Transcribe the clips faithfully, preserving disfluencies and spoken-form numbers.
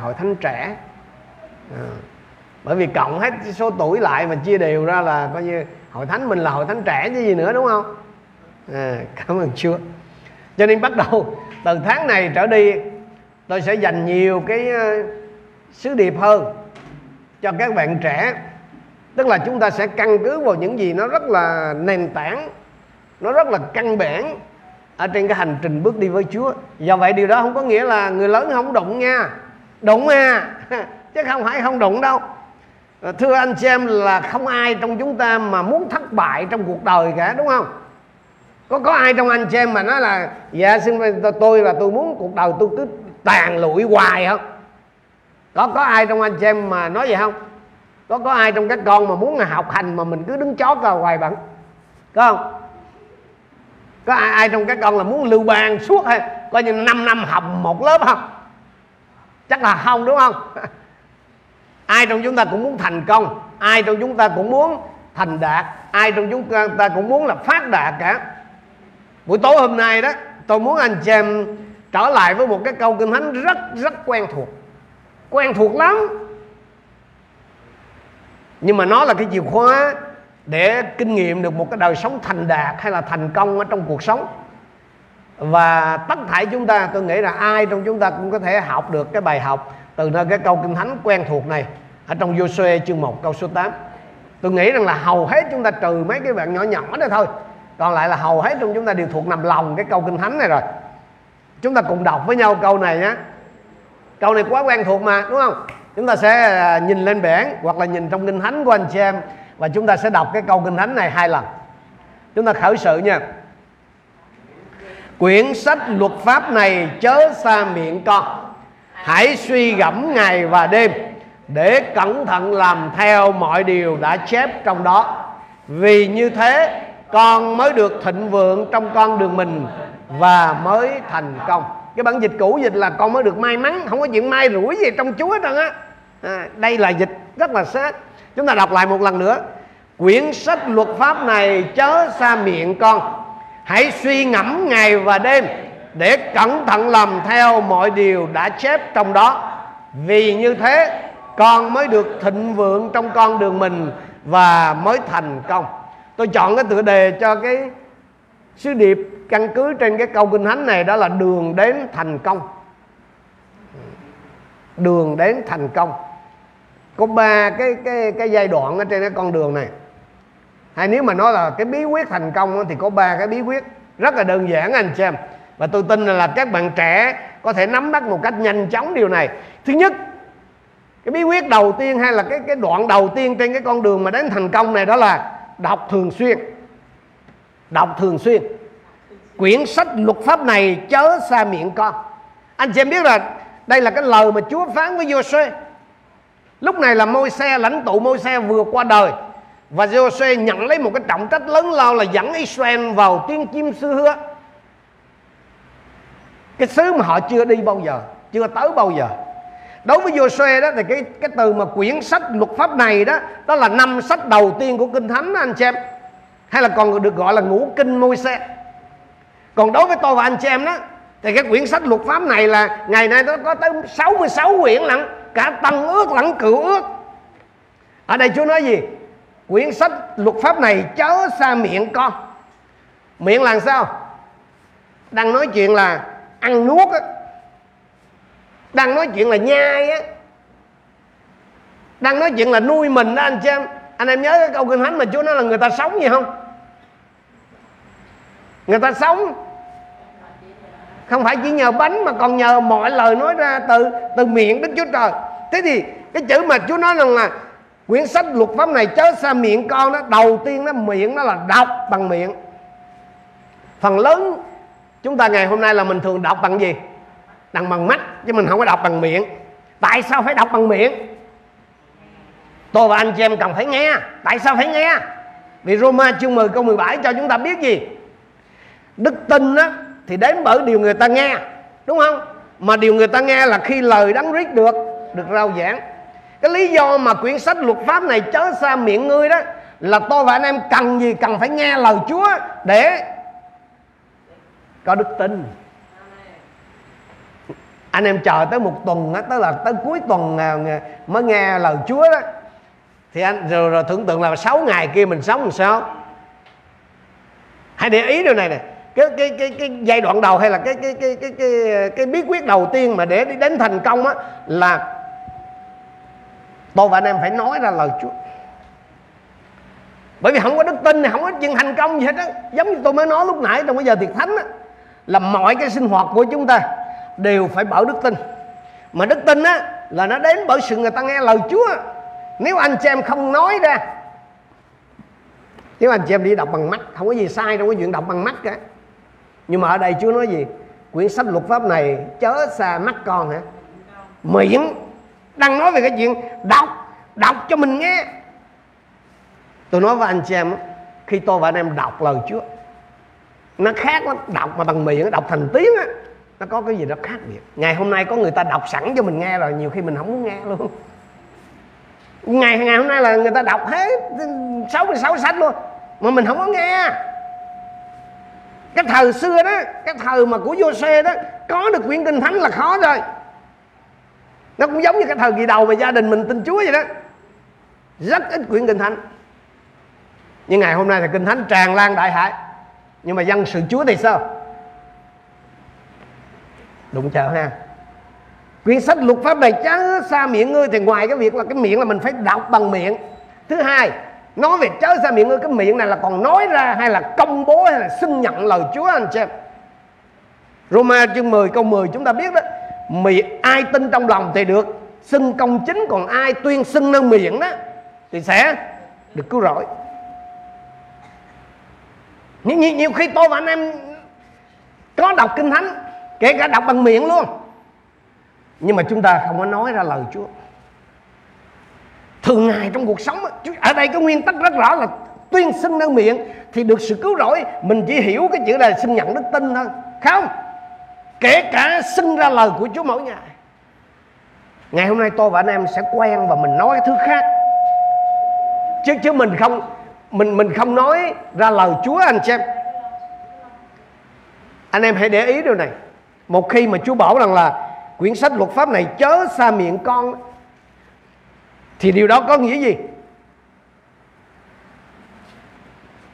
Hội Thánh Trẻ. À, bởi vì cộng hết số tuổi lại mà chia đều ra là coi như Hội Thánh mình là Hội Thánh Trẻ chứ gì nữa, đúng không? À, cảm ơn Chúa. Cho nên bắt đầu từ tháng này trở đi, tôi sẽ dành nhiều cái sứ điệp hơn cho các bạn trẻ. Tức là chúng ta sẽ căn cứ vào những gì nó rất là nền tảng, nó rất là căn bản ở trên cái hành trình bước đi với Chúa. Do vậy điều đó không có nghĩa là người lớn không đụng nha. Đụng à, chứ không phải không đụng đâu. Thưa anh chị em, là không ai trong chúng ta mà muốn thất bại trong cuộc đời cả, đúng không? Có có ai trong anh chị em mà nói là dạ xin tôi là tôi muốn cuộc đời tôi cứ tàn lụi hoài không? Có có ai trong anh chị em mà nói vậy không? Có có ai trong các con mà muốn là học hành mà mình cứ đứng chót ra hoài bận? Có không? Có ai, ai trong các con là muốn lưu ban suốt hay coi như năm năm học một lớp không? Chắc là không, đúng không? Ai trong chúng ta cũng muốn thành công, ai trong chúng ta cũng muốn thành đạt, ai trong chúng ta cũng muốn là phát đạt cả. Buổi tối hôm nay đó, tôi muốn anh chị em trở lại với một cái câu Kinh Thánh rất rất quen thuộc. Quen thuộc lắm, nhưng mà nó là cái chìa khóa để kinh nghiệm được một cái đời sống thành đạt hay là thành công ở trong cuộc sống. Và tất thảy chúng ta, tôi nghĩ là ai trong chúng ta cũng có thể học được cái bài học từ nơi cái câu Kinh Thánh quen thuộc này ở trong Giô-suê chương một câu số tám. Tôi nghĩ rằng là hầu hết chúng ta, trừ mấy cái bạn nhỏ nhỏ đó thôi, còn lại là hầu hết trong chúng ta đều thuộc nằm lòng cái câu Kinh Thánh này rồi. Chúng ta cùng đọc với nhau câu này nhé. Câu này quá quen thuộc mà, đúng không? Chúng ta sẽ nhìn lên bảng hoặc là nhìn trong Kinh Thánh của anh chị em, và chúng ta sẽ đọc cái câu Kinh Thánh này hai lần. Chúng ta khởi sự nha. Quyển sách luật pháp này chớ xa miệng con, hãy suy gẫm ngày và đêm để cẩn thận làm theo mọi điều đã chép trong đó, vì như thế con mới được thịnh vượng trong con đường mình và mới thành công. Cái bản dịch cũ dịch là con mới được may mắn, không có chuyện may rủi gì trong Chúa hết trơn á. À, đây là dịch rất là sát. Chúng ta đọc lại một lần nữa. Quyển sách luật pháp này chớ xa miệng con, hãy suy ngẫm ngày và đêm để cẩn thận làm theo mọi điều đã chép trong đó, vì như thế con mới được thịnh vượng trong con đường mình và mới thành công. Tôi chọn cái tựa đề cho cái sứ điệp căn cứ trên cái câu Kinh Thánh này, đó là đường đến thành công. Đường đến thành công có ba cái cái cái giai đoạn ở trên cái con đường này, hay nếu mà nói là cái bí quyết thành công thì có ba cái bí quyết rất là đơn giản anh chị em, và tôi tin là các bạn trẻ có thể nắm bắt một cách nhanh chóng điều này. Thứ nhất, cái bí quyết đầu tiên hay là cái cái đoạn đầu tiên trên cái con đường mà đến thành công này, đó là đọc thường xuyên. Đọc thường xuyên. Quyển sách luật pháp này chớ xa miệng con. Anh chị em biết là đây là cái lời mà Chúa phán với Giô-suê. Lúc này là Môi-se, lãnh tụ Môi-se vừa qua đời, và Giô-suê nhận lấy một cái trọng trách lớn lao là dẫn Israel vào tuyên chiêm xứ hứa, cái xứ mà họ chưa đi bao giờ, chưa tới bao giờ. Đối với Giô-suê đó thì cái cái từ mà quyển sách luật pháp này đó, đó là năm sách đầu tiên của Kinh Thánh đó anh chị em, hay là còn được gọi là ngũ kinh Môi-se. Còn đối với tôi và anh chị em đó thì cái quyển sách luật pháp này là ngày nay nó có tới sáu mươi sáu quyển lận, cả Tân Ước lẫn Cựu Ước. Ở đây Chúa nói gì? Quyển sách luật pháp này chớ xa miệng con. Miệng là sao? Đang nói chuyện là ăn nuốt á, đang nói chuyện là nhai á, đang nói chuyện là nuôi mình đó anh chị em. Anh em nhớ cái câu Kinh Thánh mà Chúa nói là người ta sống gì không? Người ta sống không phải chỉ nhờ bánh mà còn nhờ mọi lời nói ra từ từ miệng Đức Chúa Trời. Thế thì cái chữ mà Chúa nói rằng là quyển sách luật pháp này chớ xa miệng con đó, đầu tiên đó, miệng đó là đọc bằng miệng. Phần lớn chúng ta ngày hôm nay là mình thường đọc bằng gì? Đọc bằng mắt, chứ mình không có đọc bằng miệng. Tại sao phải đọc bằng miệng? Tôi và anh chị em cần phải nghe. Tại sao phải nghe? Vì Roma chương mười câu mười bảy cho chúng ta biết gì? Đức tin á thì đến bởi điều người ta nghe, đúng không? Mà điều người ta nghe là khi lời Đấng Christ được được rao giảng. Cái lý do mà quyển sách luật pháp này chớ xa miệng ngươi đó là tôi và anh em cần gì? Cần phải nghe lời Chúa để có đức tin. Anh em chờ tới một tuần đó, tức là tới cuối tuần mới nghe lời Chúa đó. Thì anh rồi, rồi tưởng tượng là sáu ngày kia mình sống làm sao. Hãy để ý điều này nè, cái cái cái cái giai đoạn đầu hay là cái cái cái cái cái, cái bí quyết đầu tiên mà để đi đến thành công á là tôi và anh em phải nói ra lời Chúa. Bởi vì không có đức tin này, không có chuyện thành công gì hết á. Giống như tôi mới nói lúc nãy trong cái giờ tiệc thánh á, là mọi cái sinh hoạt của chúng ta đều phải bởi đức tin. Mà đức tin á là nó đến bởi sự người ta nghe lời Chúa. Nếu anh chị em không nói ra, nếu anh chị em đi đọc bằng mắt, không có gì sai trong cái chuyện đọc bằng mắt cả. Nhưng mà ở đây Chúa nói gì? Quyển sách luật pháp này chớ xa mắt con hả? Miệng đang nói về cái chuyện đọc, đọc cho mình nghe. Tôi nói với anh chị em, khi tôi và anh em đọc lời Chúa, nó khác lắm. Đọc mà bằng miệng, đọc thành tiếng á, nó có cái gì đó khác biệt. Ngày hôm nay có người ta đọc sẵn cho mình nghe rồi, nhiều khi mình không muốn nghe luôn. Ngày ngày hôm nay là người ta đọc hết sáu mươi sáu sách luôn mà mình không có nghe. Cái thời xưa đó, cái thời mà của Giô-xê đó, có được quyển kinh thánh là khó rồi. Nó cũng giống như cái thời kỳ đầu mà gia đình mình tin Chúa vậy đó, rất ít quyển kinh thánh. Nhưng ngày hôm nay thì kinh thánh tràn lan đại hải. Nhưng mà dân sự Chúa thì sao? Đụng chợ ha. Quyển sách luật pháp này chớ xa miệng ngươi, thì ngoài cái việc là cái miệng là mình phải đọc bằng miệng. Thứ hai, nói về chớ xa miệng ngươi, cái miệng này là còn nói ra hay là công bố hay là xưng nhận lời Chúa anh chị em. Roma chương mười câu mười chúng ta biết đó, miệng ai tin trong lòng thì được xưng công chính, còn ai tuyên xưng nơi miệng đó thì sẽ được cứu rỗi. Nhiều, nhiều, nhiều khi tôi và anh em có đọc kinh thánh, kể cả đọc bằng miệng luôn, nhưng mà chúng ta không có nói ra lời Chúa thường ngày trong cuộc sống. Ở đây cái nguyên tắc rất rõ là tuyên xưng nơi miệng thì được sự cứu rỗi. Mình chỉ hiểu cái chữ là xưng nhận đức tin thôi. Không, kể cả xưng ra lời của Chúa mỗi ngày. Ngày hôm nay tôi và anh em sẽ quen và mình nói thứ khác, chứ chứ mình không mình mình không nói ra lời Chúa anh xem. Anh em hãy để ý điều này. Một khi mà Chúa bảo rằng là quyển sách luật pháp này chớ xa miệng con, thì điều đó có nghĩa gì?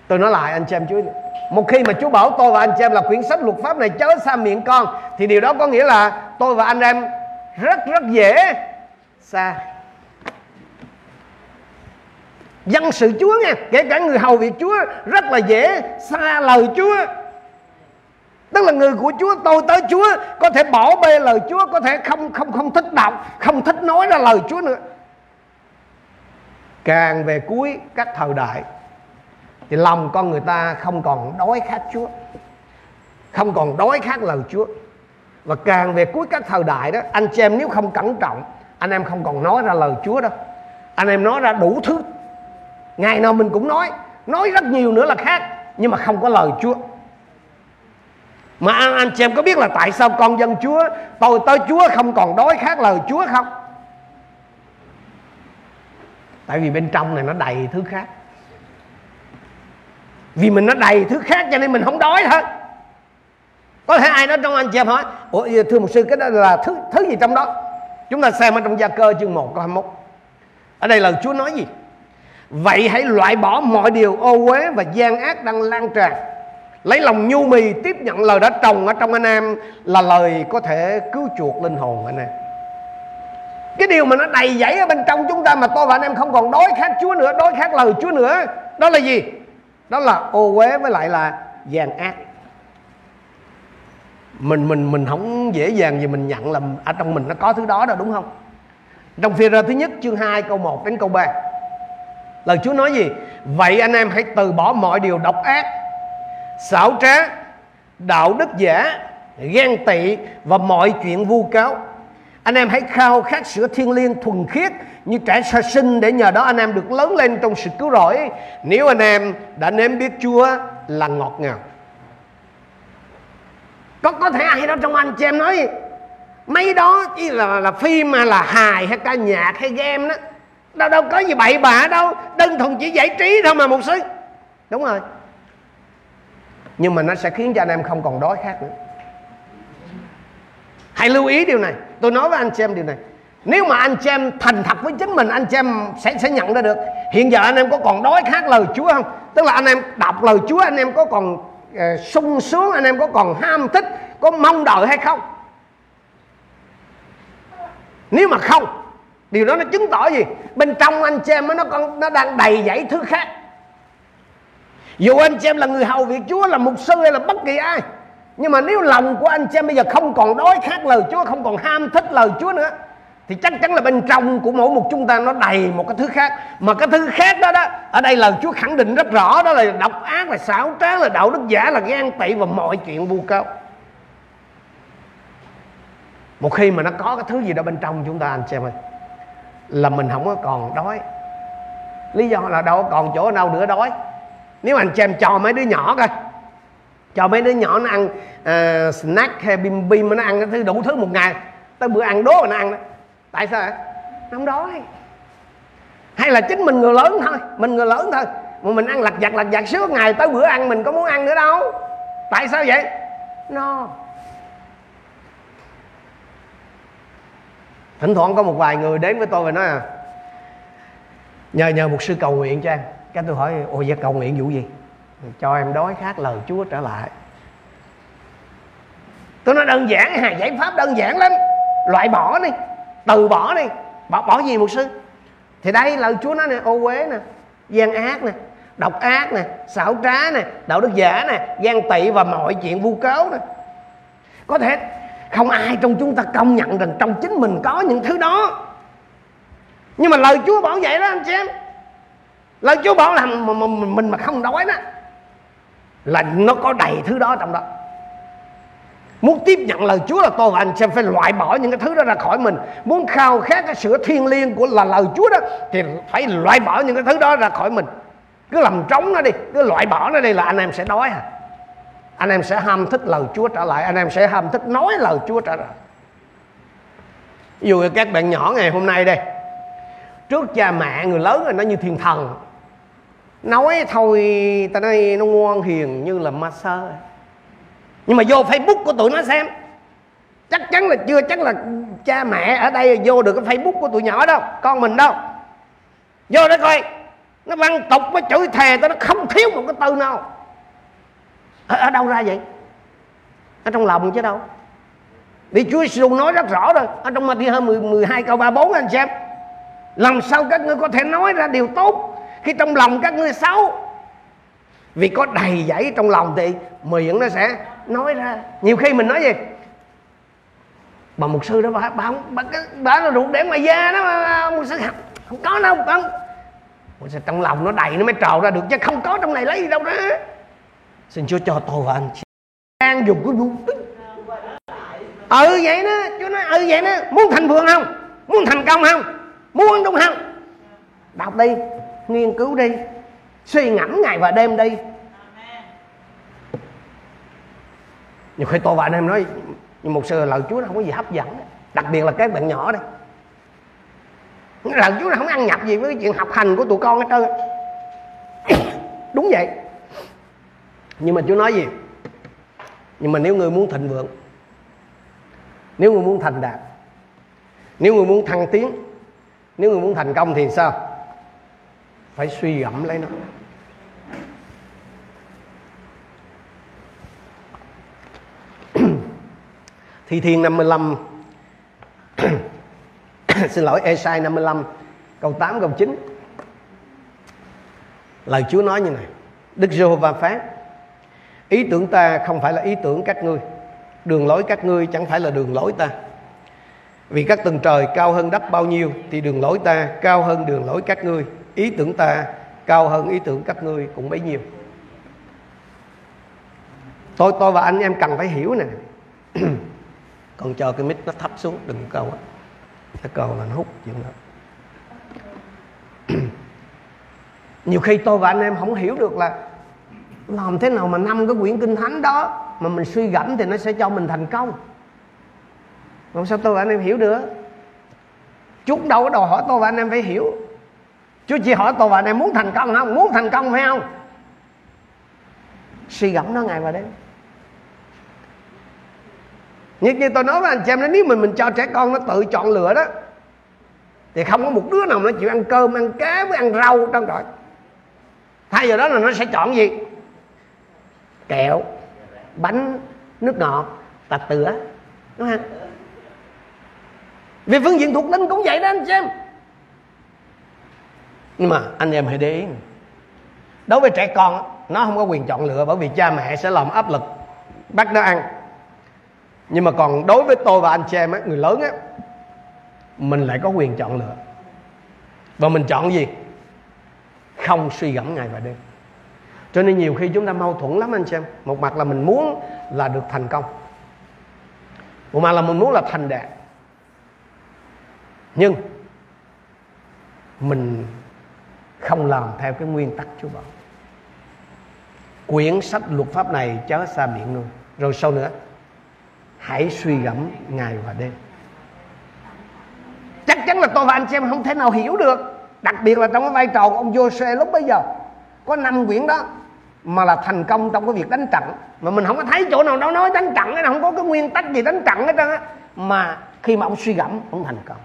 Tôi nói lại anh chị em chú ý. Một khi mà Chúa bảo tôi và anh chị em là quyển sách luật pháp này chớ xa miệng con, thì điều đó có nghĩa là tôi và anh em rất rất dễ xa. Dân sự Chúa nha, kể cả người hầu việc Chúa rất là dễ xa lời Chúa. Tức là người của Chúa, tôi tới Chúa có thể bỏ bê lời Chúa, có thể không không không thích đọc, không thích nói ra lời Chúa nữa. Càng về cuối các thời đại thì lòng con người ta không còn đói khát Chúa, không còn đói khát lời Chúa. Và càng về cuối các thời đại đó, anh chị em nếu không cẩn trọng, anh em không còn nói ra lời Chúa đâu. Anh em nói ra đủ thứ, ngày nào mình cũng nói, nói rất nhiều nữa là khác, nhưng mà không có lời Chúa. Mà anh chị em có biết là tại sao con dân Chúa, tôi tới Chúa không còn đói khát lời Chúa không? Tại vì bên trong này nó đầy thứ khác. Vì mình nó đầy thứ khác cho nên mình không đói thôi. Có thể ai nói trong anh chị em hỏi, ủa thưa mục sư, cái đó là thứ, thứ gì trong đó? Chúng ta xem ở trong Gia Cơ chương một câu hai mươi mốt. Ở đây lời Chúa nói gì? Vậy hãy loại bỏ mọi điều ô uế và gian ác đang lan tràn, lấy lòng nhu mì tiếp nhận lời đã trồng ở trong anh em là lời có thể cứu chuộc linh hồn anh em. Cái điều mà nó đầy dẫy ở bên trong chúng ta mà tôi và anh em không còn đói khát Chúa nữa, đói khát lời Chúa nữa, đó là gì? Đó là ô uế với lại là gian ác. Mình mình mình không dễ dàng gì mình nhận là ở trong mình nó có thứ đó đâu, đúng không? Trong Phi-rơ thứ nhất chương hai câu một đến câu ba, lời Chúa nói gì? Vậy anh em hãy từ bỏ mọi điều độc ác, xảo trá, đạo đức giả, ghen tị và mọi chuyện vu cáo. Anh em hãy khao khát sữa thiêng liêng thuần khiết như trẻ sơ sinh, để nhờ đó anh em được lớn lên trong sự cứu rỗi, nếu anh em đã nếm biết Chúa là ngọt ngào. Có có thể ai đó trong anh chị em nói mấy đó chỉ là, là phim hay là hài hay ca nhạc hay game đó, đâu đâu có gì bậy bạ đâu, đơn thuần chỉ giải trí thôi mà một sư. Đúng rồi, nhưng mà nó sẽ khiến cho anh em không còn đói khát nữa. Hãy lưu ý điều này. Tôi nói với anh chị em điều này. Nếu mà anh chị em thành thật với chính mình, anh chị em sẽ sẽ nhận ra được. Hiện giờ anh em có còn đói khát lời Chúa không? Tức là anh em đọc lời Chúa, anh em có còn uh, sung sướng, anh em có còn ham thích, có mong đợi hay không? Nếu mà không, điều đó nó chứng tỏ gì? Bên trong anh chị em nó còn, nó đang đầy dẫy thứ khác. Dù anh chị em là người hầu việc Chúa, là mục sư hay là bất kỳ ai, nhưng mà nếu lòng của anh chị em bây giờ không còn đói khát lời Chúa, không còn ham thích lời Chúa nữa, thì chắc chắn là bên trong của mỗi một chúng ta nó đầy một cái thứ khác. Mà cái thứ khác đó đó, ở đây lời Chúa khẳng định rất rõ, đó là độc ác, là xảo trá, là đạo đức giả, là ghen tị và mọi chuyện vu cáo. Một khi mà nó có cái thứ gì đó bên trong chúng ta anh chị em ơi, là mình không có còn đói. Lý do là đâu còn chỗ nào nữa đói. Nếu anh chị em cho mấy đứa nhỏ coi, cho mấy đứa nhỏ nó ăn uh, snack hay bim bim, nó ăn cái thứ đủ thứ một ngày, tới bữa ăn đố mà nó ăn đó. Tại sao vậy? Nó không đói. Hay là chính mình người lớn thôi, mình người lớn thôi mà mình ăn lặt vặt lặt vặt suốt ngày, tới bữa ăn mình có muốn ăn nữa đâu. Tại sao vậy? No. Thỉnh thoảng có một vài người đến với tôi và nói à, nhờ nhờ mục sư cầu nguyện cho em. Cái tôi hỏi, ôi dạ cầu nguyện vụ gì? Cho em đói khát lời Chúa trở lại. Tôi nói đơn giản, hà giải pháp đơn giản lắm. Loại bỏ đi, từ bỏ đi. Bỏ, bỏ gì mục sư? Thì đây lời Chúa nói nè, ô uế nè, gian ác nè, độc ác nè, xảo trá nè, đạo đức giả nè, gian tị và mọi chuyện vu cáo nè. Có thể không ai trong chúng ta công nhận rằng trong chính mình có những thứ đó, nhưng mà lời Chúa bảo vậy đó anh chị em. Lời Chúa bảo là mà, mà, mình mà không đói đó, là nó có đầy thứ đó trong đó. Muốn tiếp nhận lời Chúa là tôi và anh xem phải loại bỏ những cái thứ đó ra khỏi mình. Muốn khao khát cái sự thiêng liêng của là lời Chúa đó, thì phải loại bỏ những cái thứ đó ra khỏi mình. Cứ làm trống nó đi, cứ loại bỏ nó đi là anh em sẽ đói hả? Anh em sẽ ham thích lời Chúa trở lại, anh em sẽ ham thích nói lời Chúa trở lại. Ví dụ các bạn nhỏ ngày hôm nay đây, trước cha mẹ người lớn rồi nó như thiên thần. Nói thôi ta nói nó ngoan hiền như là ma sơ. Nhưng mà vô Facebook của tụi nó xem, chắc chắn là chưa chắc là cha mẹ ở đây vô được cái Facebook của tụi nhỏ đâu, con mình đâu. Vô đó coi, nó văn tục, nó chửi thề tao, nó không thiếu một cái từ nào. Ở, ở đâu ra vậy? Ở trong lòng chứ đâu. Vì Chúa Giêsu nói rất rõ rồi, ở trong Ma-thi-ơ mười hai câu ba mươi bốn anh xem. Làm sao các ngươi có thể nói ra điều tốt khi trong lòng các ngươi xấu? Vì có đầy dẫy trong lòng thì miệng nó sẽ nói ra. Nhiều khi mình nói gì? Bà mục sư đó, bà, bà, bà, bà nó ruột để ngoài da đó, bà, bà, mục sư không, không có đâu. Không. Mục sư trong lòng nó đầy nó mới trào ra được, chứ không có trong này lấy gì đâu đó. Xin Chúa cho tôi và anh chị đang dùng cái vũ đức. Ừ vậy đó, Chúa nói ừ vậy đó. Muốn thành vườn không? Muốn thành công không? Muốn đúng không? Đọc đi, nghiên cứu đi, suy ngẫm ngày và đêm đi. Nhiều khi tôi và anh em nói, nhưng một sự lời Chúa nó không có gì hấp dẫn. Đặc biệt là các bạn nhỏ đây, lời Chúa nó không ăn nhập gì với cái chuyện học hành của tụi con hết trơn. Đúng vậy. Nhưng mà Chúa nói gì? Nhưng mà nếu người muốn thịnh vượng, nếu người muốn thành đạt, nếu người muốn thăng tiến, nếu người muốn thành công thì sao? Phải suy gẫm lấy nó. Thi Thiên năm mươi lăm xin lỗi, Ê-sai năm mươi lăm câu tám câu chín, lời Chúa nói như này: Đức Giê-hô-va phán, ý tưởng ta không phải là ý tưởng các ngươi, đường lối các ngươi chẳng phải là đường lối ta. Vì các tầng trời cao hơn đất bao nhiêu, thì đường lối ta cao hơn đường lối các ngươi, ý tưởng ta cao hơn ý tưởng các ngươi cũng bấy nhiêu. Tôi tôi và anh em cần phải hiểu nè. Còn chờ cái mic nó thấp xuống, đừng câu á. Cái câu là nó hút chuyện đó. Nhiều khi tôi và anh em không hiểu được là làm thế nào mà năm cái quyển kinh thánh đó mà mình suy gẫm thì nó sẽ cho mình thành công. Không sao tôi và anh em hiểu được. Chúa đâu có đòi hỏi tôi và anh em phải hiểu. Chúa chỉ hỏi tôi và anh em muốn thành công không? Muốn thành công phải không? Suy gẫm nó ngày và đêm. Như, như tôi nói với anh chị em đó, nếu mình mình cho trẻ con nó tự chọn lựa đó thì không có một đứa nào nó chịu ăn cơm, ăn cá với ăn rau trong đội. Thay vào đó là nó sẽ chọn gì? Kẹo, bánh, nước ngọt, tạt tựa, đúng không? Về phương diện thuộc linh cũng vậy đó anh chị em. Nhưng mà anh em hãy để ý, đối với trẻ con nó không có quyền chọn lựa, bởi vì cha mẹ sẽ làm áp lực bắt nó ăn. Nhưng mà còn đối với tôi và anh chị em á, người lớn á, mình lại có quyền chọn lựa. Và mình chọn gì? Không suy gẫm ngày và đêm. Cho nên nhiều khi chúng ta mâu thuẫn lắm anh chị em. Một mặt là mình muốn là được thành công, một mặt là mình muốn là thành đạt, nhưng mình không làm theo cái nguyên tắc Chúa bảo. Quyển sách luật pháp này chớ xa miệng luôn. Rồi sau nữa, hãy suy gẫm ngày và đêm. Chắc chắn là tôi và anh chị em không thể nào hiểu được, đặc biệt là trong cái vai trò của ông Joshua lúc bấy giờ. Có năm quyển đó mà là thành công trong cái việc đánh trận, mà mình không có thấy chỗ nào đâu nói đánh trận ấy, không có cái nguyên tắc gì đánh trận hết trơn á. Mà khi mà ông suy gẫm, ông thành công.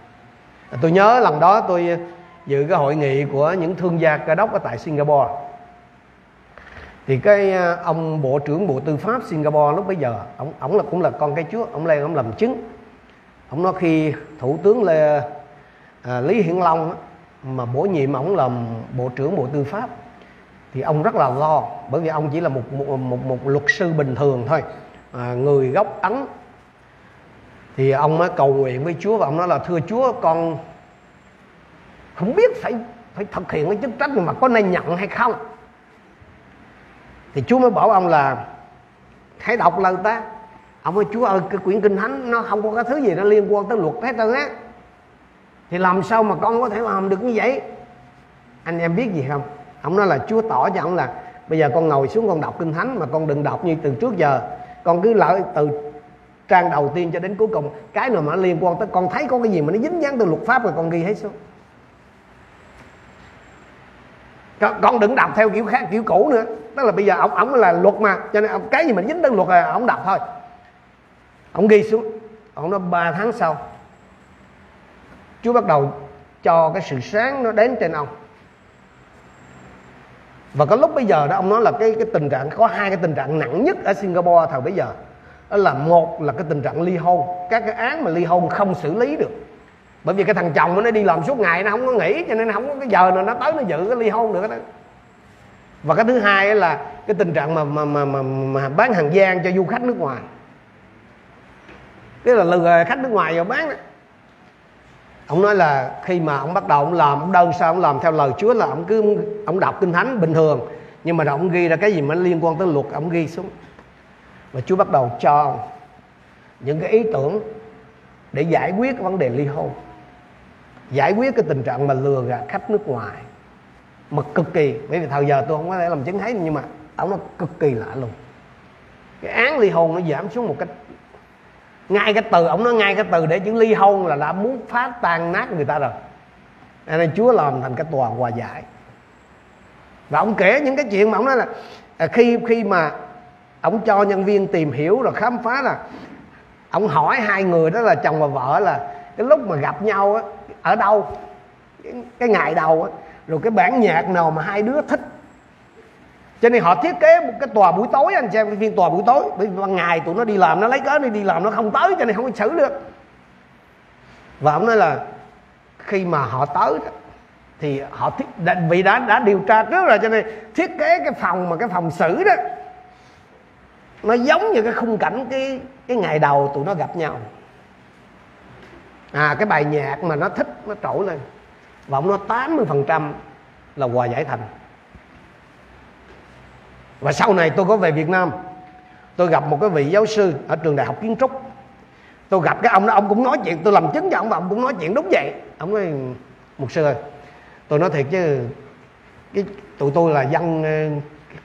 Tôi nhớ lần đó tôi dự cái hội nghị của những thương gia Cơ Đốc ở tại Singapore. Thì cái ông bộ trưởng Bộ Tư pháp Singapore lúc bấy giờ, ông, ông là cũng là con cái Chúa, ông lên ông làm chứng. Ông nói khi Thủ tướng Lê, à, Lý Hiển Long á, mà bổ nhiệm ông làm Bộ trưởng Bộ Tư pháp thì ông rất là lo, bởi vì ông chỉ là một, một, một, một luật sư bình thường thôi, à, người gốc Ấn. Thì ông mới cầu nguyện với Chúa và ông nói là thưa Chúa, con không biết phải, phải thực hiện cái chức trách mà có nên nhận hay không. Thì Chúa mới bảo ông là hãy đọc lời ta. Ông nói Chúa ơi, cái quyển Kinh Thánh nó không có cái thứ gì nó liên quan tới luật hết trơn á, thì làm sao mà con có thể làm được như vậy? Anh em biết gì không? Ông nói là Chúa tỏ cho ông là bây giờ con ngồi xuống con đọc Kinh Thánh, mà con đừng đọc như từ trước giờ, con cứ lại từ trang đầu tiên cho đến cuối cùng, cái nào mà liên quan tới con thấy có cái gì mà nó dính dáng từ luật pháp rồi con ghi hết xuống. Con đừng đọc theo kiểu khác, kiểu cũ nữa. Tức là bây giờ ông ổng là luật mà, cho nên cái gì mình dính đến luật là ông đọc thôi. Ông ghi xuống. Ông nói ba tháng sau, Chúa bắt đầu cho cái sự sáng nó đến trên ông. Và cái lúc bây giờ đó, ông nói là cái cái tình trạng, có hai cái tình trạng nặng nhất ở Singapore thời bây giờ. Đó là một là cái tình trạng ly hôn, các cái án mà ly hôn không xử lý được. Bởi vì cái thằng chồng nó đi làm suốt ngày, nó không có nghỉ, cho nên không có cái giờ nào nó tới nó giữ cái ly hôn được đó. Và cái thứ hai là cái tình trạng mà, mà, mà, mà, mà bán hàng gian cho du khách nước ngoài, tức là lừa khách nước ngoài vào bán đó. Ông nói là khi mà ông bắt đầu ông làm, ông đơn sao ông làm theo lời Chúa là ông cứ ông đọc Kinh Thánh bình thường, nhưng mà ông ghi ra cái gì mà liên quan tới luật, ông ghi xuống. Và Chúa bắt đầu cho những cái ý tưởng để giải quyết cái vấn đề ly hôn, giải quyết cái tình trạng mà lừa gạt khách nước ngoài, mà cực kỳ, bởi vì thời giờ tôi không có thể làm chứng thấy, nhưng mà ổng nó cực kỳ lạ luôn. Cái án ly hôn nó giảm xuống một cách, ngay cái từ ổng nó ngay cái từ để chữ ly hôn là đã muốn phá tan nát người ta rồi, nên Chúa làm thành cái tòa hòa giải. Và ổng kể những cái chuyện mà ổng nói là khi khi mà ổng cho nhân viên tìm hiểu rồi khám phá là ổng hỏi hai người đó là chồng và vợ là cái lúc mà gặp nhau á, ở đâu, cái ngày đầu á, rồi cái bản nhạc nào mà hai đứa thích. Cho nên họ thiết kế một cái tòa buổi tối anh chị em, cái phiên tòa buổi tối, bởi vì ban ngày tụi nó đi làm, nó lấy cớ đi đi làm nó không tới, cho nên không có xử được. Và ổng nói là khi mà họ tới thì họ thiết, vì đã đã điều tra trước rồi, cho nên thiết kế cái phòng mà cái phòng xử đó nó giống như cái khung cảnh cái cái ngày đầu tụi nó gặp nhau. À, cái bài nhạc mà nó thích nó trỗi lên. Và ông nói tám mươi phần trăm là hòa giải thành. Và sau này tôi có về Việt Nam, tôi gặp một cái vị giáo sư ở trường đại học kiến trúc. Tôi gặp cái ông đó, ông cũng nói chuyện, tôi làm chứng cho ông và ông cũng nói chuyện đúng vậy. Ông nói, mục sư ơi, tôi nói thiệt chứ cái, tụi tôi là dân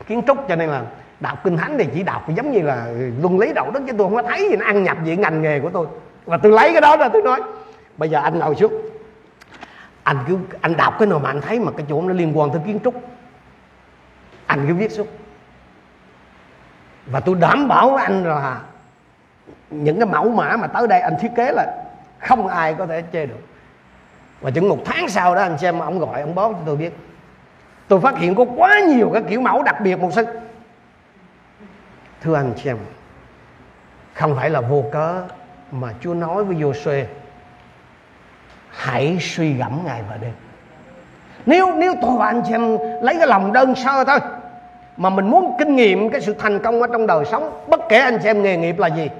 kiến trúc, cho nên là đọc Kinh Thánh thì chỉ đọc giống như là luân lý đạo đức, chứ tôi không có thấy gì nó ăn nhập gì ngành nghề của tôi. Và tôi lấy cái đó ra tôi nói, bây giờ anh ngồi xuống, anh cứ anh đọc cái nào mà anh thấy mà cái chỗ nó liên quan tới kiến trúc, anh cứ viết xuống. Và tôi đảm bảo với anh là những cái mẫu mã mà tới đây anh thiết kế là không ai có thể chê được. Mà chừng một tháng sau đó anh xem, ông gọi ông báo cho tôi biết, tôi phát hiện có quá nhiều cái kiểu mẫu đặc biệt một sức. Thưa anh xem, không phải là vô cớ mà Chúa nói với Giô-suê hãy suy gẫm ngày và đêm. Nếu nếu tôi và anh xem lấy cái lòng đơn sơ thôi mà mình muốn kinh nghiệm cái sự thành công ở trong đời sống, bất kể anh xem nghề nghiệp là gì,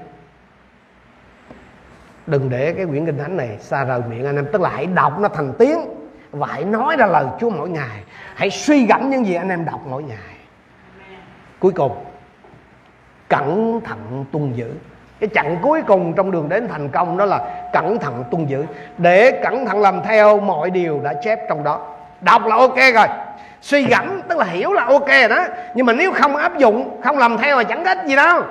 đừng để cái quyển kinh thánh này xa rời miệng anh em. Tức là hãy đọc nó thành tiếng và hãy nói ra lời Chúa mỗi ngày, hãy suy gẫm những gì anh em đọc mỗi ngày. Cuối cùng, cẩn thận tuân giữ. Cái chặng cuối cùng trong đường đến thành công đó là cẩn thận tuân giữ, để cẩn thận làm theo mọi điều đã chép trong đó. Đọc là ok rồi, suy gẫm tức là hiểu là ok rồi đó, nhưng mà nếu không áp dụng, không làm theo là chẳng ít gì đâu.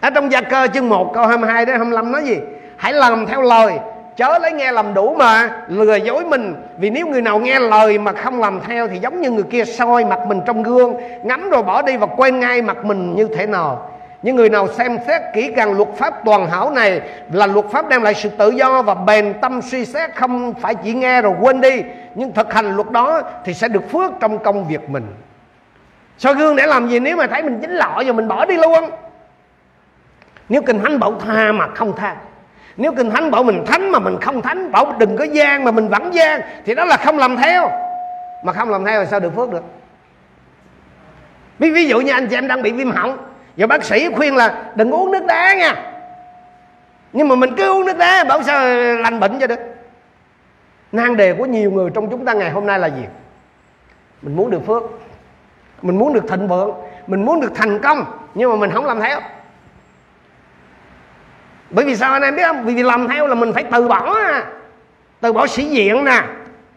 Ở trong Gia Cơ chương một câu hai mươi hai đến hai mươi lăm nói gì? Hãy làm theo lời, chớ lấy nghe làm đủ mà lừa dối mình. Vì nếu người nào nghe lời mà không làm theo thì giống như người kia soi mặt mình trong gương, ngắm rồi bỏ đi và quên ngay mặt mình như thế nào. Những người nào xem xét kỹ càng luật pháp toàn hảo này, là luật pháp đem lại sự tự do và bền tâm suy xét, không phải chỉ nghe rồi quên đi, nhưng thực hành luật đó thì sẽ được phước trong công việc mình. Soi gương để làm gì nếu mà thấy mình dính lọ rồi mình bỏ đi luôn? Nếu Kinh Thánh bảo tha mà không tha, nếu Kinh Thánh bảo mình thánh mà mình không thánh, bảo đừng có gian mà mình vẫn gian, thì đó là không làm theo. Mà không làm theo thì sao được phước được? Ví, ví dụ như anh chị em đang bị viêm họng, rồi bác sĩ khuyên là đừng uống nước đá nha, nhưng mà mình cứ uống nước đá, bảo sao lành bệnh cho được. Nan đề của nhiều người trong chúng ta ngày hôm nay là gì? Mình muốn được phước, mình muốn được thịnh vượng, mình muốn được thành công, nhưng mà mình không làm theo. Bởi vì sao anh em biết không? Vì làm theo là mình phải từ bỏ. Từ bỏ sĩ diện nè,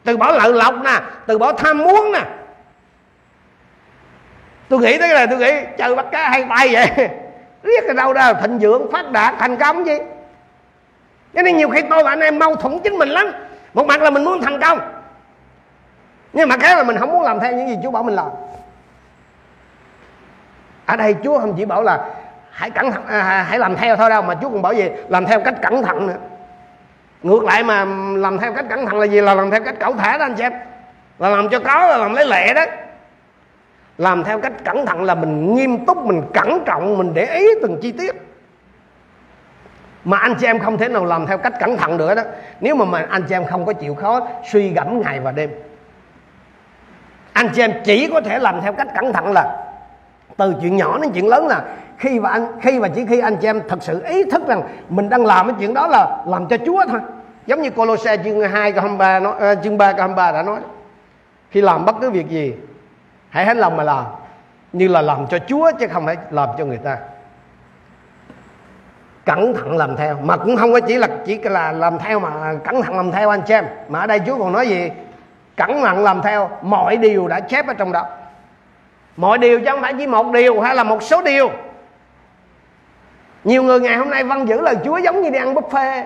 từ bỏ lợi lộc nè, từ bỏ tham muốn nè. Tôi nghĩ tới là tôi nghĩ chơi bắt cá hay tay vậy, riết ở đâu ra thịnh vượng, phát đạt, thành công gì. Cho nên nhiều khi tôi và anh em mâu thuẫn chính mình lắm. Một mặt là mình muốn thành công, nhưng mà cái là mình không muốn làm theo những gì Chúa bảo mình làm. Ở đây Chúa không chỉ bảo là hãy cẩn thận, à, hãy làm theo thôi đâu, mà Chúa còn bảo gì? Làm theo cách cẩn thận nữa. Ngược lại mà làm theo cách cẩn thận là gì? Là làm theo cách cẩu thả đó anh xem, là làm cho có, là làm lấy lệ đó. Làm theo cách cẩn thận là mình nghiêm túc, mình cẩn trọng, mình để ý từng chi tiết. Mà anh chị em không thể nào làm theo cách cẩn thận nữa đó, nếu mà, mà anh chị em không có chịu khó suy gẫm ngày và đêm. Anh chị em chỉ có thể làm theo cách cẩn thận là từ chuyện nhỏ đến chuyện lớn, là khi và anh khi và chỉ khi anh chị em thật sự ý thức rằng mình đang làm cái chuyện đó là làm cho Chúa thôi. Giống như Cô-lô-se chương hai câu hai mươi ba nói, chương ba câu hai mươi ba đã nói, khi làm bất cứ việc gì hãy hết lòng mà làm, như là làm cho Chúa chứ không phải làm cho người ta. Cẩn thận làm theo, mà cũng không có chỉ là chỉ là làm theo mà cẩn thận làm theo anh chị em, mà ở đây Chúa còn nói gì? Cẩn thận làm theo mọi điều đã chép ở trong đó. Mọi điều chứ không phải chỉ một điều hay là một số điều. Nhiều người ngày hôm nay văn giữ lời Chúa giống như đi ăn buffet,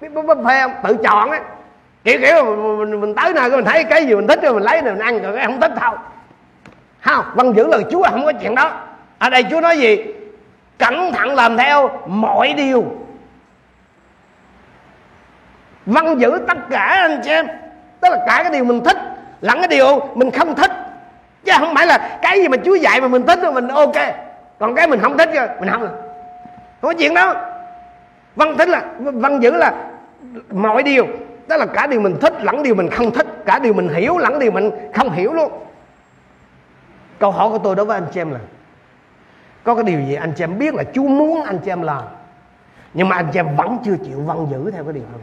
biết buffet không? Tự chọn á, kiểu kiểu mình, mình, mình tới nơi mình thấy cái gì mình thích rồi mình lấy rồi mình ăn, rồi cái không thích thôi. Không, văn giữ lời Chúa không có chuyện đó. Ở đây Chúa nói gì? Cẩn thận làm theo mọi điều. Văn giữ tất cả anh chị em, tức là cả cái điều mình thích lẫn cái điều mình không thích, chứ không phải là cái gì mà Chúa dạy mà mình thích rồi mình ok, còn cái mình không thích rồi mình không. Không có chuyện đó. Văn thích là văn giữ là mọi điều, đó là cả điều mình thích lẫn điều mình không thích, cả điều mình hiểu lẫn điều mình không hiểu luôn. Câu hỏi của tôi đối với anh chị em là có cái điều gì anh chị em biết là Chúa muốn anh chị em làm, nhưng mà anh chị em vẫn chưa chịu văn giữ theo cái điều không?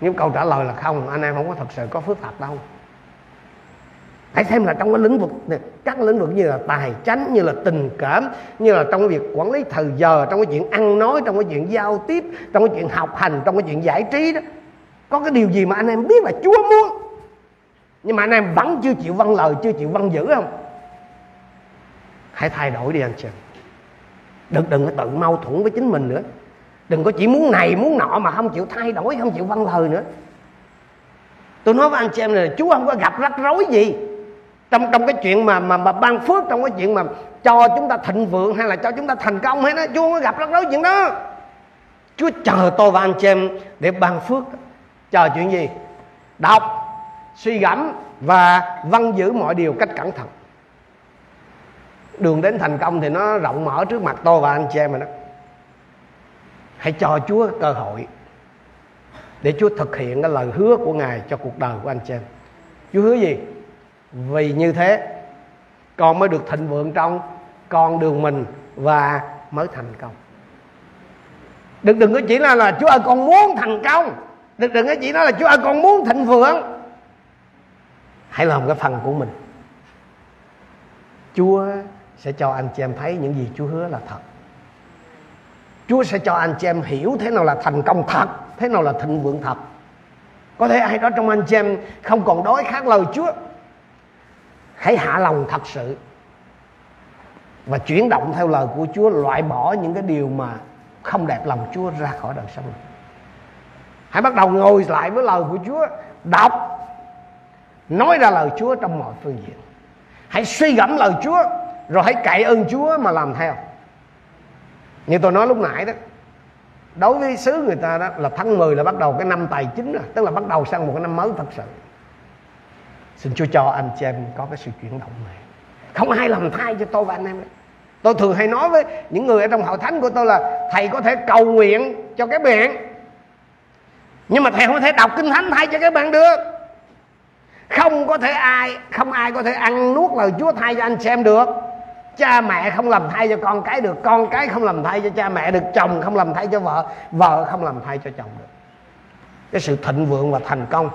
Nếu câu trả lời là không, anh em không có thật sự có phước thật đâu. Hãy xem là trong cái lĩnh vực này, các lĩnh vực như là tài chánh, như là tình cảm, như là trong việc quản lý thời giờ, trong cái chuyện ăn nói, trong cái chuyện giao tiếp, trong cái chuyện học hành, trong cái chuyện giải trí đó, có cái điều gì mà anh em biết là Chúa muốn, nhưng mà anh em vẫn chưa chịu vâng lời, chưa chịu vâng giữ không? Hãy thay đổi đi anh chị. Đừng, đừng có tự mâu thuẫn với chính mình nữa. Đừng có chỉ muốn này muốn nọ mà không chịu thay đổi, không chịu vâng lời nữa. Tôi nói với anh chị em này, Chúa không có gặp rắc rối gì. trong trong cái chuyện mà mà mà ban phước, trong cái chuyện mà cho chúng ta thịnh vượng hay là cho chúng ta thành công hay đó, Chúa không có gặp rắc rối chuyện đó. Chúa chờ tôi và anh chị em để ban phước. Chờ chuyện gì? Đọc, suy gẫm và vâng giữ mọi điều cách cẩn thận. Đường đến thành công thì nó rộng mở trước mặt tôi và anh chị em mà đó. Hãy cho Chúa cơ hội để Chúa thực hiện cái lời hứa của Ngài cho cuộc đời của anh chị em. Chúa hứa gì? Vì như thế con mới được thịnh vượng trong con đường mình và mới thành công. Đừng đừng có chỉ là là Chúa ơi con muốn thành công. Đừng đừng có chỉ nói là Chúa ơi con muốn thịnh vượng. Hãy làm cái phần của mình. Chúa sẽ cho anh chị em thấy những gì Chúa hứa là thật. Chúa sẽ cho anh chị em hiểu thế nào là thành công thật, thế nào là thịnh vượng thật. Có thể ai đó trong anh chị em không còn đói khát lời Chúa. Hãy hạ lòng thật sự và chuyển động theo lời của Chúa, loại bỏ những cái điều mà không đẹp lòng Chúa ra khỏi đời sống. Hãy bắt đầu ngồi lại với lời của Chúa, đọc, nói ra lời Chúa trong mọi phương diện. Hãy suy gẫm lời Chúa, rồi hãy cậy ơn Chúa mà làm theo. Như tôi nói lúc nãy đó, đối với xứ người ta đó là tháng mười là bắt đầu cái năm tài chính rồi, tức là bắt đầu sang một cái năm mới thật sự. Xin Chúa cho anh chị em có cái sự chuyển động này. Không ai làm thay cho tôi và anh em ấy. Tôi thường hay nói với những người ở trong hội thánh của tôi là thầy có thể cầu nguyện cho các bạn, nhưng mà thầy không thể đọc kinh thánh thay cho các bạn được. Không có thể ai Không ai có thể ăn nuốt lời Chúa thay cho anh chị em được. Cha mẹ không làm thay cho con cái được, con cái không làm thay cho cha mẹ được, chồng không làm thay cho vợ, vợ không làm thay cho chồng được. Cái sự thịnh vượng và thành công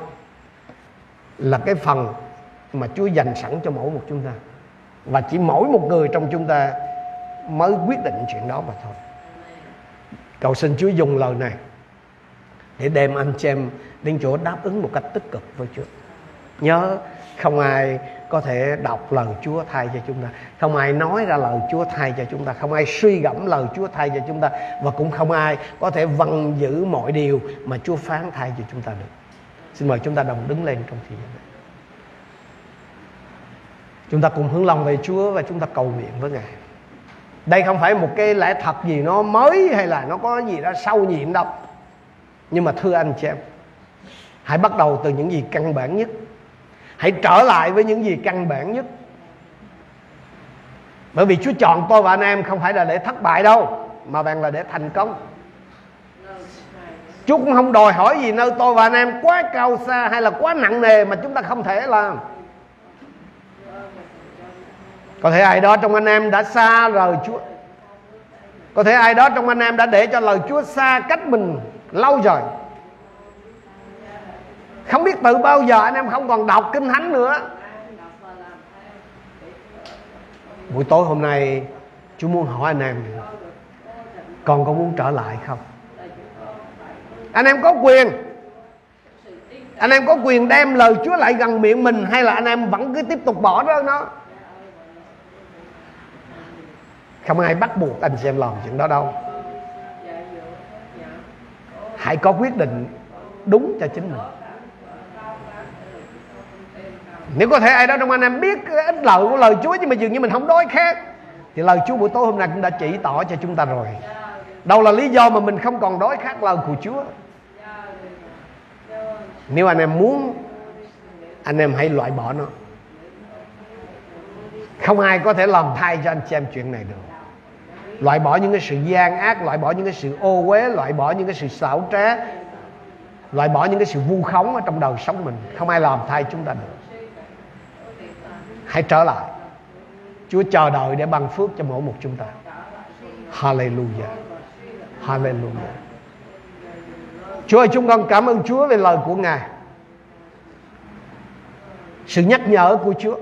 là cái phần mà Chúa dành sẵn cho mỗi một chúng ta, và chỉ mỗi một người trong chúng ta mới quyết định chuyện đó mà thôi. Cầu xin Chúa dùng lời này để đem anh chị em đến chỗ đáp ứng một cách tích cực với Chúa. Nhớ, không ai có thể đọc lời Chúa thay cho chúng ta, không ai nói ra lời Chúa thay cho chúng ta, không ai suy gẫm lời Chúa thay cho chúng ta, và cũng không ai có thể vâng giữ mọi điều mà Chúa phán thay cho chúng ta được. Xin mời chúng ta đồng đứng lên trong thời gian này. Chúng ta cùng hướng lòng về Chúa và chúng ta cầu nguyện với Ngài. Đây không phải một cái lẽ thật gì nó mới hay là nó có gì đó sâu nhiệm đâu. Nhưng mà thưa anh chị em, hãy bắt đầu từ những gì căn bản nhất. Hãy trở lại với những gì căn bản nhất. Bởi vì Chúa chọn tôi và anh em không phải là để thất bại đâu, mà bạn là để thành công. Chúa cũng không đòi hỏi gì nơi tôi và anh em quá cao xa hay là quá nặng nề mà chúng ta không thể làm. Có thể ai đó trong anh em đã xa rời Chúa. Có thể ai đó trong anh em đã để cho lời Chúa xa cách mình lâu rồi. Không biết từ bao giờ anh em không còn đọc kinh thánh nữa. Buổi tối hôm nay Chúa muốn hỏi anh em, con có muốn trở lại không? Anh em có quyền Anh em có quyền đem lời Chúa lại gần miệng mình, hay là anh em vẫn cứ tiếp tục bỏ ra nó? Không ai bắt buộc anh xem lòng chuyện đó đâu. Hãy có quyết định đúng cho chính mình. Nếu có thể ai đó trong anh em biết ít lợi của lời Chúa nhưng mà dường như mình không đói khát, thì lời Chúa buổi tối hôm nay cũng đã chỉ tỏ cho chúng ta rồi. Đâu là lý do mà mình không còn đói khát lời của Chúa. Nếu anh em muốn, anh em hãy loại bỏ nó. Không ai có thể làm thay cho anh chị em chuyện này được. Loại bỏ những cái sự gian ác, loại bỏ những cái sự ô uế, loại bỏ những cái sự xảo trá, loại bỏ những cái sự vu khống ở trong đời sống mình. Không ai làm thay chúng ta được. Hãy trở lại. Chúa chờ đợi để ban phước cho mỗi một chúng ta. Hallelujah. Hallelujah. Chúa ơi, chúng con cảm ơn Chúa về lời của Ngài. Sự nhắc nhở của Chúa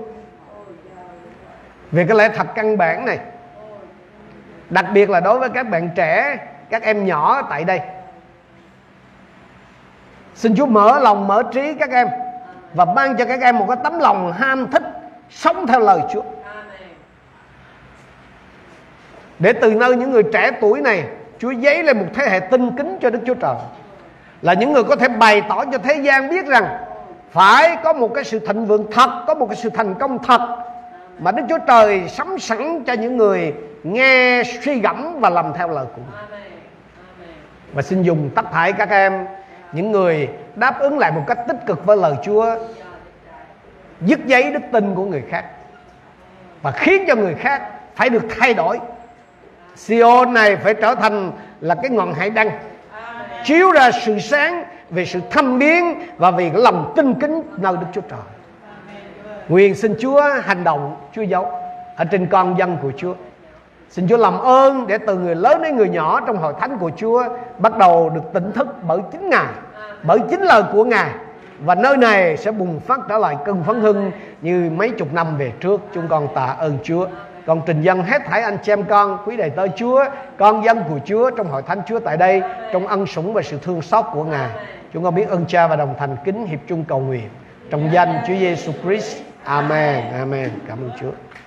về cái lẽ thật căn bản này, đặc biệt là đối với các bạn trẻ, các em nhỏ tại đây. Xin Chúa mở lòng, mở trí các em, và ban cho các em một cái tấm lòng ham thích sống theo lời Chúa, để từ nơi những người trẻ tuổi này, Chúa dấy lên một thế hệ tinh kính cho Đức Chúa Trời, là những người có thể bày tỏ cho thế gian biết rằng phải có một cái sự thịnh vượng thật, có một cái sự thành công thật mà Đức Chúa Trời sắm sẵn cho những người nghe, suy gẫm và làm theo lời của mình. Và xin dùng tất thảy các em, những người đáp ứng lại một cách tích cực với lời Chúa, dứt dây đức tin của người khác và khiến cho người khác phải được thay đổi. Siôn này phải trở thành là cái ngọn hải đăng, chiếu ra sự sáng về sự thâm biến và vì cái lòng tin kính nơi Đức Chúa Trời. Nguyện xin Chúa hành động, Chúa dấu ở trên con dân của Chúa. Xin Chúa làm ơn để từ người lớn đến người nhỏ trong hội thánh của Chúa bắt đầu được tỉnh thức bởi chính Ngài, bởi chính lời của Ngài. Và nơi này sẽ bùng phát trở lại cơn phấn hưng như mấy chục năm về trước. Chúng con tạ ơn Chúa. Con trình dân hết thảy anh chị em con, quý đầy tớ Chúa, con dân của Chúa trong hội thánh Chúa tại đây, trong ân sủng và sự thương xót của Ngài. Chúng con biết ơn Cha và đồng thành kính hiệp chung cầu nguyện trong danh Chúa Giêsu Christ. Amen. Amen. Cảm ơn Chúa.